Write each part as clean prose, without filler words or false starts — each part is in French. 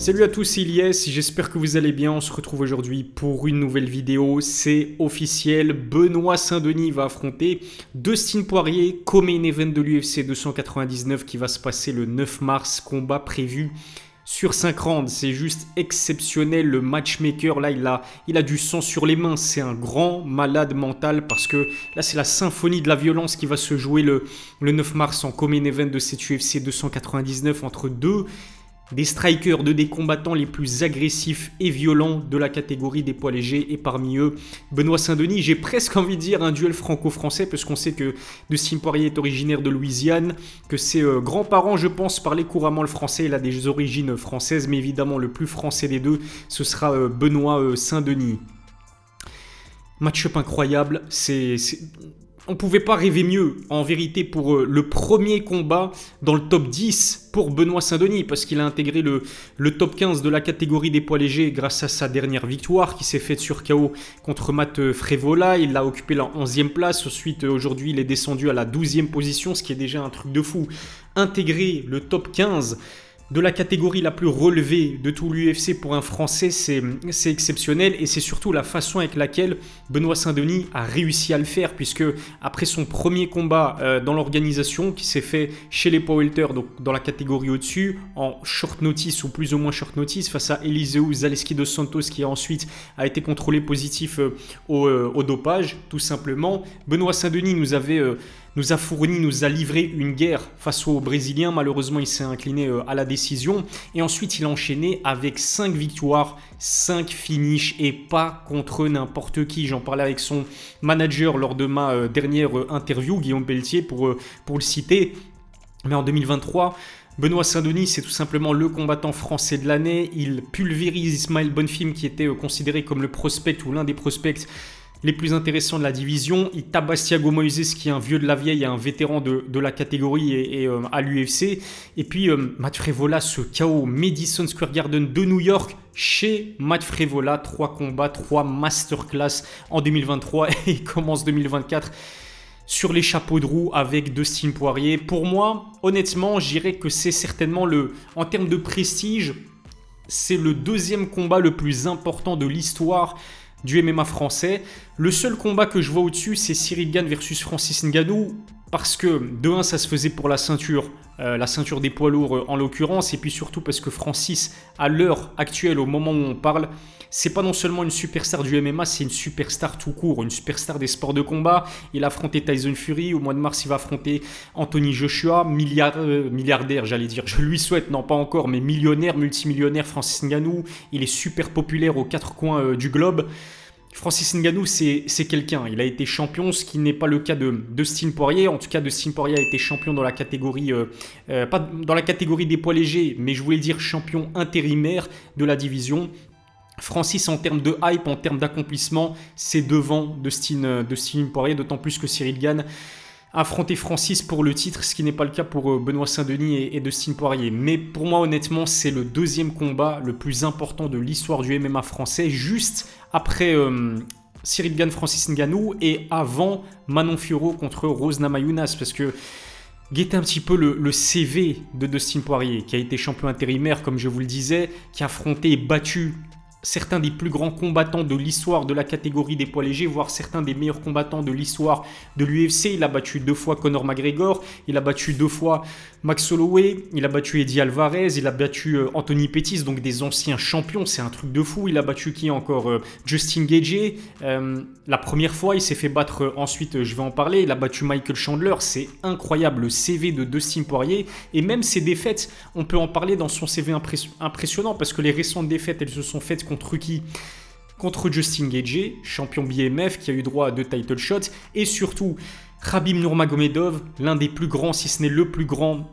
Salut à tous, Iliès, j'espère que vous allez bien. On se retrouve aujourd'hui pour une nouvelle vidéo. C'est officiel, Benoît Saint-Denis va affronter Dustin Poirier, co-main event de l'UFC 299 qui va se passer le 9 mars, combat prévu sur 5 rounds, c'est juste exceptionnel. Le matchmaker, là, il a du sang sur les mains. C'est un grand malade mental parce que là, c'est la symphonie de la violence qui va se jouer le 9 mars en co-main event de cette UFC 299 entre deux des combattants les plus agressifs et violents de la catégorie des poids légers. Et parmi eux, Benoît Saint-Denis. J'ai presque envie de dire un duel franco-français parce qu'on sait que Dustin Poirier est originaire de Louisiane, que ses grands-parents, je pense, parlaient couramment le français. Il a des origines françaises, mais évidemment, le plus français des deux, ce sera Benoît Saint-Denis. Match-up incroyable, on ne pouvait pas rêver mieux, en vérité, pour le premier combat dans le top 10 pour Benoît Saint-Denis, parce qu'il a intégré le top 15 de la catégorie des poids légers grâce à sa dernière victoire qui s'est faite sur KO contre Matt Frévola. Il a occupé la 11e place. Ensuite, aujourd'hui, il est descendu à la 12e position, ce qui est déjà un truc de fou. Intégrer le top 15 de la catégorie la plus relevée de tout l'UFC pour un Français, c'est exceptionnel, et c'est surtout la façon avec laquelle Benoît Saint-Denis a réussi à le faire, puisque après son premier combat dans l'organisation qui s'est fait chez les poids welters, donc dans la catégorie au-dessus, en short notice ou plus ou moins short notice, face à Eliseu Zaleski dos Santos qui ensuite a été contrôlé positif au dopage, tout simplement. Benoît Saint-Denis nous a livré une guerre face aux Brésiliens. Malheureusement, il s'est incliné à la décision. Et ensuite, il a enchaîné avec 5 victoires, 5 finishes et pas contre n'importe qui. J'en parlais avec son manager lors de ma dernière interview, Guillaume Pelletier, pour le citer. Mais en 2023... Benoît Saint-Denis, c'est tout simplement le combattant français de l'année. Il pulvérise Ismaël Bonfim, qui était considéré comme le prospect ou l'un des prospects les plus intéressants de la division. Il tabasse Tiago Moises, qui est un vieux de la vieille, un vétéran de la catégorie et à l'UFC. Et puis, Matt Frévola, ce KO Madison Square Garden de New York, chez Matt Frévola. 3 combats, 3 masterclass en 2023 et il commence 2024 sur les chapeaux de roue avec Dustin Poirier. Pour moi, honnêtement, je dirais que c'est certainement en termes de prestige, c'est le deuxième combat le plus important de l'histoire du MMA français. Le seul combat que je vois au-dessus, c'est Cyril Gane versus Francis Ngannou, parce que de 1, ça se faisait pour la ceinture des poids lourds en l'occurrence, et puis surtout parce que Francis, à l'heure actuelle, au moment où on parle, c'est pas non seulement une superstar du MMA, c'est une superstar tout court, une superstar des sports de combat. Il a affronté Tyson Fury, au mois de mars, il va affronter Anthony Joshua, milliardaire, j'allais dire, je lui souhaite, non pas encore, mais millionnaire, multimillionnaire, Francis Ngannou. Il est super populaire aux 4 coins du globe. Francis Ngannou, c'est quelqu'un. Il a été champion, ce qui n'est pas le cas de Dustin Poirier. En tout cas, Dustin Poirier a été champion dans la catégorie, pas dans la catégorie des poids légers, mais je voulais dire champion intérimaire de la division. Francis, en termes de hype, en termes d'accomplissement, c'est devant Dustin Poirier, d'autant plus que Cyril Gane affronter Francis pour le titre, ce qui n'est pas le cas pour Benoît Saint-Denis et Dustin Poirier. Mais pour moi, honnêtement, c'est le deuxième combat le plus important de l'histoire du MMA français, juste après Cyril Gane, Francis Ngannou, et avant Manon Fiorot contre Rose Namajunas, parce que guettez un petit peu le CV de Dustin Poirier, qui a été champion intérimaire, comme je vous le disais, qui a affronté et battu certains des plus grands combattants de l'histoire de la catégorie des poids légers, voire certains des meilleurs combattants de l'histoire de l'UFC. Il a battu 2 fois Conor McGregor, il a battu 2 fois Max Holloway, il a battu Eddie Alvarez, il a battu Anthony Pettis, donc des anciens champions, c'est un truc de fou. Il a battu qui encore, Justin Gaethje, la première fois, il s'est fait battre ensuite, je vais en parler, il a battu Michael Chandler. C'est incroyable le CV de Dustin Poirier, et même ses défaites, on peut en parler dans son CV impressionnant, parce que les récentes défaites, elles se sont faites contre qui ? Contre Justin Gaethje, champion BMF, qui a eu droit à 2 title shots, et surtout Khabib Nurmagomedov, l'un des plus grands, si ce n'est le plus grand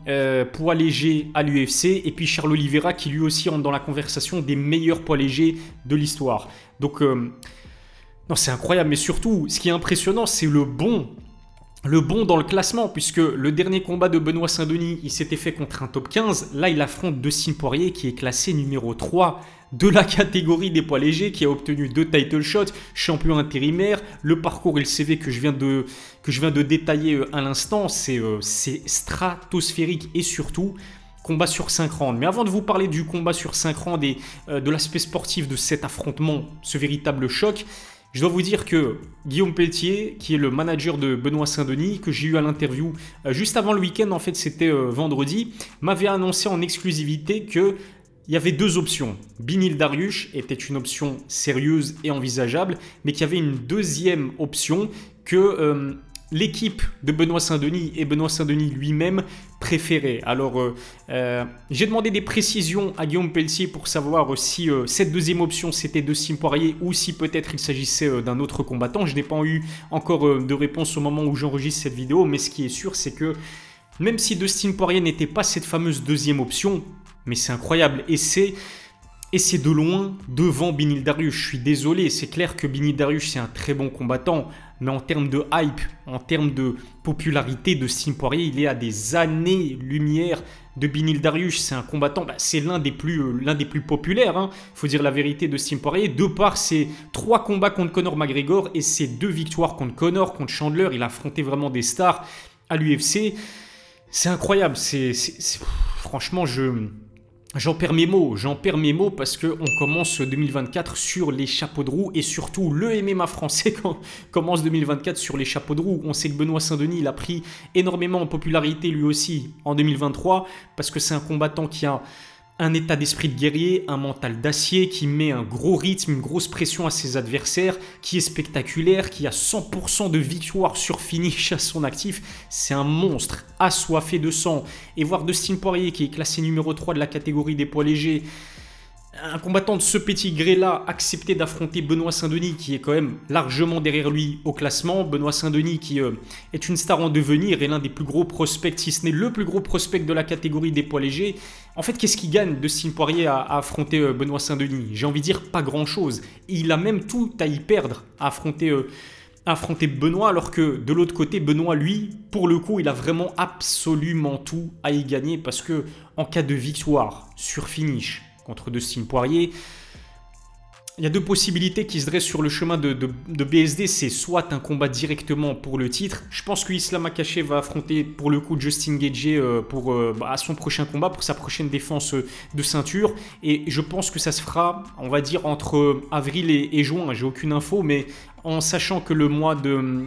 poids léger à l'UFC, et puis Charles Oliveira, qui lui aussi rentre dans la conversation des meilleurs poids légers de l'histoire. Donc, non, c'est incroyable, mais surtout, ce qui est impressionnant, c'est le bon dans le classement, puisque le dernier combat de Benoît Saint-Denis, il s'était fait contre un top 15. Là, il affronte Dustin Poirier, qui est classé numéro 3 de la catégorie des poids légers, qui a obtenu 2 title shots, champion intérimaire. Le parcours et le CV que je viens de détailler à l'instant, c'est stratosphérique, et surtout combat sur 5 rounds. Mais avant de vous parler du combat sur 5 rounds et de l'aspect sportif de cet affrontement, ce véritable choc, je dois vous dire que Guillaume Pelletier, qui est le manager de Benoît Saint-Denis, que j'ai eu à l'interview juste avant le week-end, en fait c'était vendredi, m'avait annoncé en exclusivité que il y avait deux options. Beneil Dariush était une option sérieuse et envisageable, mais qu'il y avait une deuxième option que l'équipe de Benoît Saint-Denis et Benoît Saint-Denis lui-même préférait. Alors, j'ai demandé des précisions à Guillaume Pelletier pour savoir si cette deuxième option c'était Dustin Poirier ou si peut-être il s'agissait d'un autre combattant. Je n'ai pas eu encore de réponse au moment où j'enregistre cette vidéo, mais ce qui est sûr, c'est que même si Dustin Poirier n'était pas cette fameuse deuxième option, mais c'est incroyable, et c'est de loin devant Beneil Dariush. Je suis désolé, c'est clair que Beneil Dariush c'est un très bon combattant, mais en termes de hype, en termes de popularité, Dustin Poirier il est à des années-lumière de Beneil Dariush. C'est un combattant, c'est l'un des plus populaires, faut dire la vérité, Dustin Poirier, de par ses 3 combats contre Conor McGregor et ses 2 victoires contre Conor, contre Chandler. Il a affronté vraiment des stars à l'UFC. C'est incroyable, franchement J'en perds mes mots parce qu'on commence 2024 sur les chapeaux de roue, et surtout le MMA français commence 2024 sur les chapeaux de roue. On sait que Benoît Saint-Denis, il a pris énormément en popularité lui aussi en 2023 parce que c'est un combattant qui a un état d'esprit de guerrier, un mental d'acier, qui met un gros rythme, une grosse pression à ses adversaires, qui est spectaculaire, qui a 100% de victoire sur finish à son actif. C'est un monstre assoiffé de sang. Et voir Dustin Poirier, qui est classé numéro 3 de la catégorie des poids légers, un combattant de ce petit gré-là, accepter d'affronter Benoît Saint-Denis, qui est quand même largement derrière lui au classement. Benoît Saint-Denis qui est une star en devenir et l'un des plus gros prospects, si ce n'est le plus gros prospect de la catégorie des poids légers. En fait, qu'est-ce qu'il gagne Dustin Poirier à affronter Benoît Saint-Denis? J'ai envie de dire pas grand-chose. Il a même tout à y perdre à affronter Benoît, alors que de l'autre côté, Benoît, lui, pour le coup, il a vraiment absolument tout à y gagner, parce que en cas de victoire sur finish contre Dustin Poirier, il y a 2 possibilités qui se dressent sur le chemin de BSD. C'est soit un combat directement pour le titre. Je pense que Islam Makhachev va affronter pour le coup Justin Gaethje à son prochain combat, pour sa prochaine défense de ceinture. Et je pense que ça se fera, on va dire, entre avril et juin. J'ai aucune info, mais en sachant que le mois de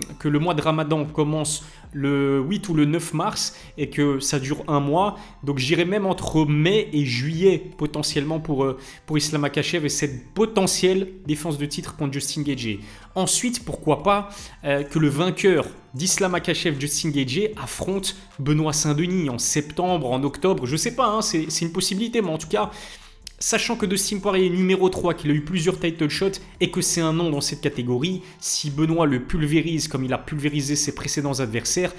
Ramadan commence le 8 ou le 9 mars et que ça dure un mois, donc j'irai même entre mai et juillet potentiellement pour Islam Makhachev et cette potentielle défense de titre contre Justin Gaethje. Ensuite, pourquoi pas que le vainqueur d'Islam Makhachev, Justin Gaethje, affronte Benoît Saint-Denis en septembre, en octobre, je sais pas, c'est une possibilité, mais en tout cas, sachant que Dustin Poirier est numéro 3, qu'il a eu plusieurs title shots et que c'est un nom dans cette catégorie, si Benoît le pulvérise comme il a pulvérisé ses précédents adversaires,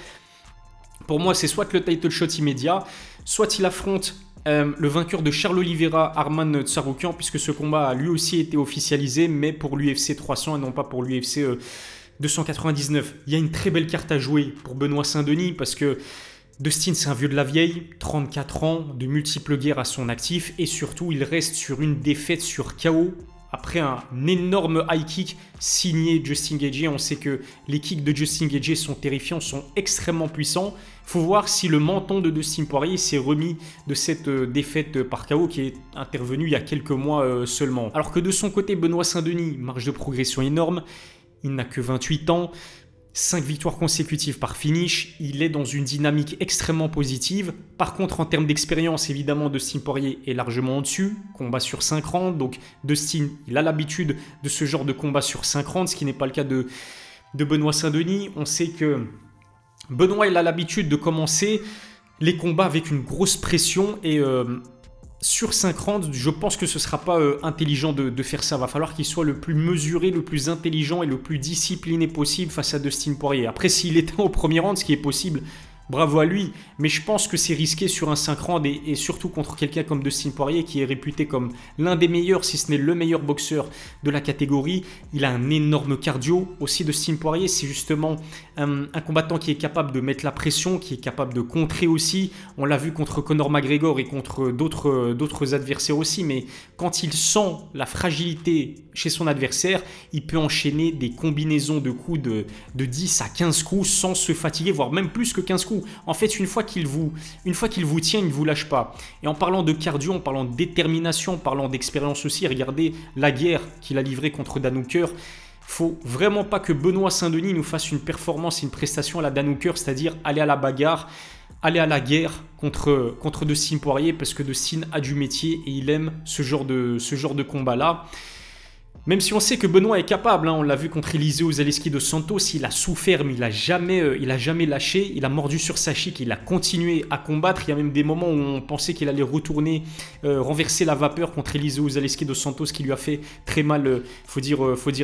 pour moi c'est soit le title shot immédiat, soit il affronte le vainqueur de Charles Oliveira, Arman Tsarukyan, puisque ce combat a lui aussi été officialisé, mais pour l'UFC 300 et non pas pour l'UFC 299. Il y a une très belle carte à jouer pour Benoît Saint-Denis, parce que Dustin, c'est un vieux de la vieille, 34 ans, de multiples guerres à son actif, et surtout, il reste sur une défaite sur KO après un énorme high kick signé Justin Gaethje. On sait que les kicks de Justin Gaethje sont terrifiants, sont extrêmement puissants. Il faut voir si le menton de Dustin Poirier s'est remis de cette défaite par KO qui est intervenue il y a quelques mois seulement. Alors que de son côté, Benoît Saint-Denis, marge de progression énorme, il n'a que 28 ans. 5 victoires consécutives par finish, il est dans une dynamique extrêmement positive. Par contre, en termes d'expérience, évidemment, Dustin Poirier est largement au-dessus. Combat sur 5 rounds, donc Dustin, il a l'habitude de ce genre de combat sur 5 rounds, ce qui n'est pas le cas de Benoît Saint-Denis. On sait que Benoît, il a l'habitude de commencer les combats avec une grosse pression et sur 5 rounds, je pense que ce ne sera pas intelligent de faire ça. Il va falloir qu'il soit le plus mesuré, le plus intelligent et le plus discipliné possible face à Dustin Poirier. Après, s'il est au premier round, ce qui est possible, bravo à lui. Mais je pense que c'est risqué sur un 5 rounds et surtout contre quelqu'un comme Dustin Poirier qui est réputé comme l'un des meilleurs, si ce n'est le meilleur boxeur de la catégorie. Il a un énorme cardio aussi, Dustin Poirier. C'est justement un combattant qui est capable de mettre la pression, qui est capable de contrer aussi. On l'a vu contre Conor McGregor et contre d'autres adversaires aussi. Mais quand il sent la fragilité chez son adversaire, il peut enchaîner des combinaisons de coups de 10 à 15 coups sans se fatiguer, voire même plus que 15 coups. fou. En fait, une fois qu'il vous tient, il ne vous lâche pas. Et en parlant de cardio, en parlant de détermination, en parlant d'expérience aussi, regardez la guerre qu'il a livrée contre Dan Hooker. Faut vraiment pas que Benoît Saint-Denis nous fasse une performance, une prestation à la Dan Hooker, c'est-à-dire aller à la bagarre, aller à la guerre contre Dustin Poirier, parce que Dustin a du métier et il aime ce genre de combat-là. Même si on sait que Benoît est capable, hein, on l'a vu contre Eliseu Zaleski dos Santos, il a souffert, mais il a jamais lâché, il a mordu sur sa chic, il a continué à combattre. Il y a même des moments où on pensait qu'il allait retourner, renverser la vapeur contre Eliseu Zaleski dos Santos, qui lui a fait très mal, faut dire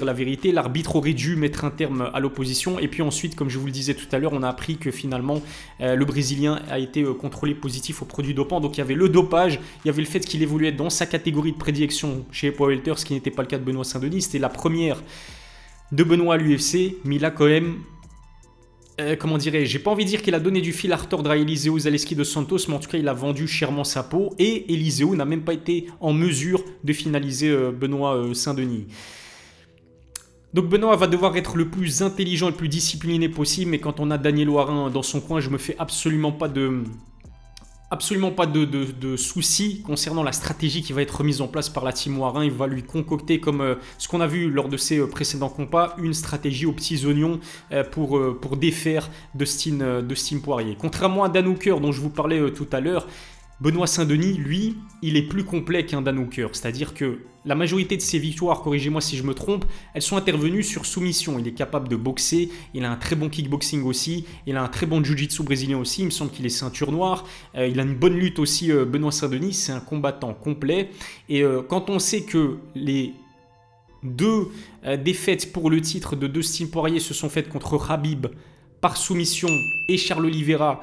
la vérité. L'arbitre aurait dû mettre un terme à l'opposition. Et puis ensuite, comme je vous le disais tout à l'heure, on a appris que finalement, le Brésilien a été contrôlé positif aux produits dopants. Donc il y avait le dopage, il y avait le fait qu'il évoluait dans sa catégorie de prédilection chez les poids welters, ce qui n'était pas le cas de Benoît Saint-Denis. C'était la première de Benoît à l'UFC, mais il a quand même, comment dirais-je, j'ai pas envie de dire qu'il a donné du fil à retordre à Eliseu Zaleski dos Santos, mais en tout cas il a vendu chèrement sa peau, et Eliseu n'a même pas été en mesure de finaliser Benoît Saint-Denis. Donc Benoît va devoir être le plus intelligent, le plus discipliné possible, mais quand on a Daniel Loirin dans son coin, je me fais absolument pas de soucis concernant la stratégie qui va être mise en place par la team Loirin. Il va lui concocter, comme ce qu'on a vu lors de ses précédents combats, une stratégie aux petits oignons pour défaire Dustin Poirier. Contrairement à Dan Hooker dont je vous parlais tout à l'heure, Benoît Saint-Denis, lui, il est plus complet qu'un Dan Hooker. C'est-à-dire que la majorité de ses victoires, corrigez-moi si je me trompe, elles sont intervenues sur soumission. Il est capable de boxer, il a un très bon kickboxing aussi, il a un très bon jiu-jitsu brésilien aussi, il me semble qu'il est ceinture noire, il a une bonne lutte aussi, Benoît Saint-Denis, c'est un combattant complet. Et quand on sait que les deux défaites pour le titre de Dustin Poirier se sont faites contre Khabib par soumission et Charles Oliveira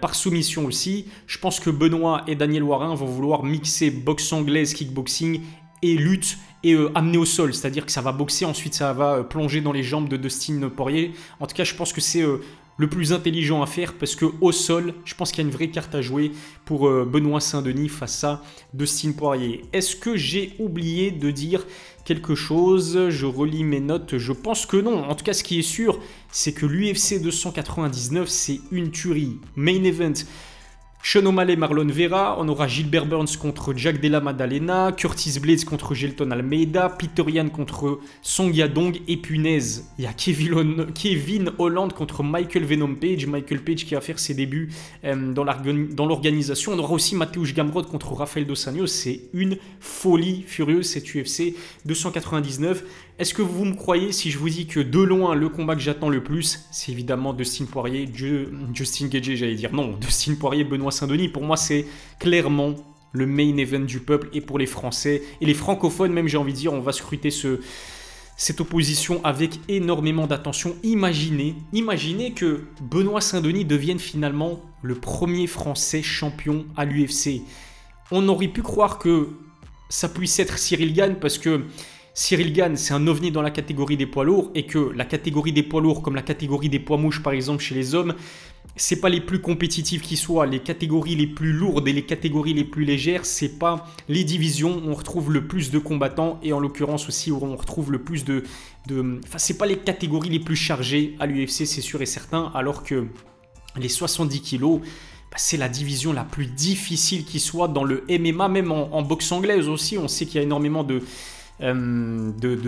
par soumission aussi, je pense que Benoît et Daniel Loirin vont vouloir mixer boxe anglaise, kickboxing et lutte, et amener au sol, c'est-à-dire que ça va boxer, ensuite ça va plonger dans les jambes de Dustin Poirier. En tout cas, je pense que c'est le plus intelligent à faire, parce qu'au sol, je pense qu'il y a une vraie carte à jouer pour Benoît Saint-Denis face à Dustin Poirier. Est-ce que j'ai oublié de dire quelque chose? Je relis mes notes, je pense que non. En tout cas, ce qui est sûr, c'est que l'UFC 299, c'est une tuerie. Main event, Sean O'Malley, Marlon Vera. On aura Gilbert Burns contre Jack Della Maddalena, Curtis Blades contre Gelton Almeida, Peter Yan contre Song Yadong, et punaise, il y a Kevin Holland contre Michael Venom Page. Michael Page qui va faire ses débuts dans l'organisation. On aura aussi Mateusz Gamrot contre Rafael Dos Anjos. C'est une folie furieuse, cette UFC 299. Est-ce que vous me croyez si je vous dis que de loin, le combat que j'attends le plus, c'est évidemment Dustin Poirier, Benoît Saint-Denis. Pour moi, c'est clairement le main event du peuple, et pour les Français et les francophones même, j'ai envie de dire, on va scruter cette opposition avec énormément d'attention. Imaginez que Benoît Saint-Denis devienne finalement le premier Français champion à l'UFC. On aurait pu croire que ça puisse être Cyril Gane, parce que Cyril Gane, c'est un ovni dans la catégorie des poids lourds, et que la catégorie des poids lourds, comme la catégorie des poids mouches par exemple chez les hommes, c'est pas les plus compétitifs qui soient. Les catégories les plus lourdes et les catégories les plus légères, c'est pas les divisions où on retrouve le plus de combattants, et en l'occurrence aussi où on retrouve le plus Enfin, c'est pas les catégories les plus chargées à l'UFC, c'est sûr et certain, alors que les 70 kilos... c'est la division la plus difficile qui soit dans le MMA, même en boxe anglaise aussi. On sait qu'il y a énormément de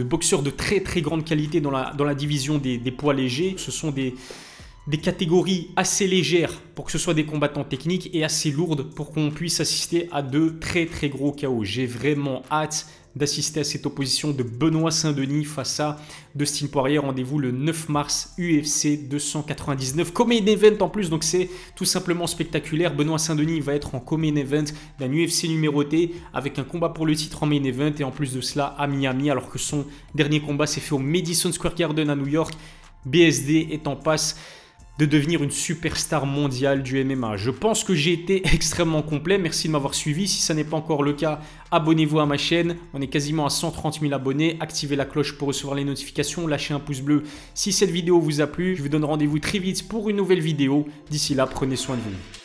boxeurs de très très grande qualité dans la division des poids légers. Ce sont des catégories assez légères pour que ce soit des combattants techniques, et assez lourdes pour qu'on puisse assister à de très très gros KO. J'ai vraiment hâte d'assister à cette opposition de Benoît Saint-Denis face à Dustin Poirier. Rendez-vous le 9 mars, UFC 299, co-main event en plus, donc c'est tout simplement spectaculaire. Benoît Saint-Denis va être en co-main event d'un UFC numéroté, avec un combat pour le titre en main event, et en plus de cela à Miami, alors que son dernier combat s'est fait au Madison Square Garden à New York. BSD est en passe de devenir une superstar mondiale du MMA. Je pense que j'ai été extrêmement complet. Merci de m'avoir suivi. Si ça n'est pas encore le cas, abonnez-vous à ma chaîne. On est quasiment à 130 000 abonnés. Activez la cloche pour recevoir les notifications. Lâchez un pouce bleu si cette vidéo vous a plu. Je vous donne rendez-vous très vite pour une nouvelle vidéo. D'ici là, prenez soin de vous.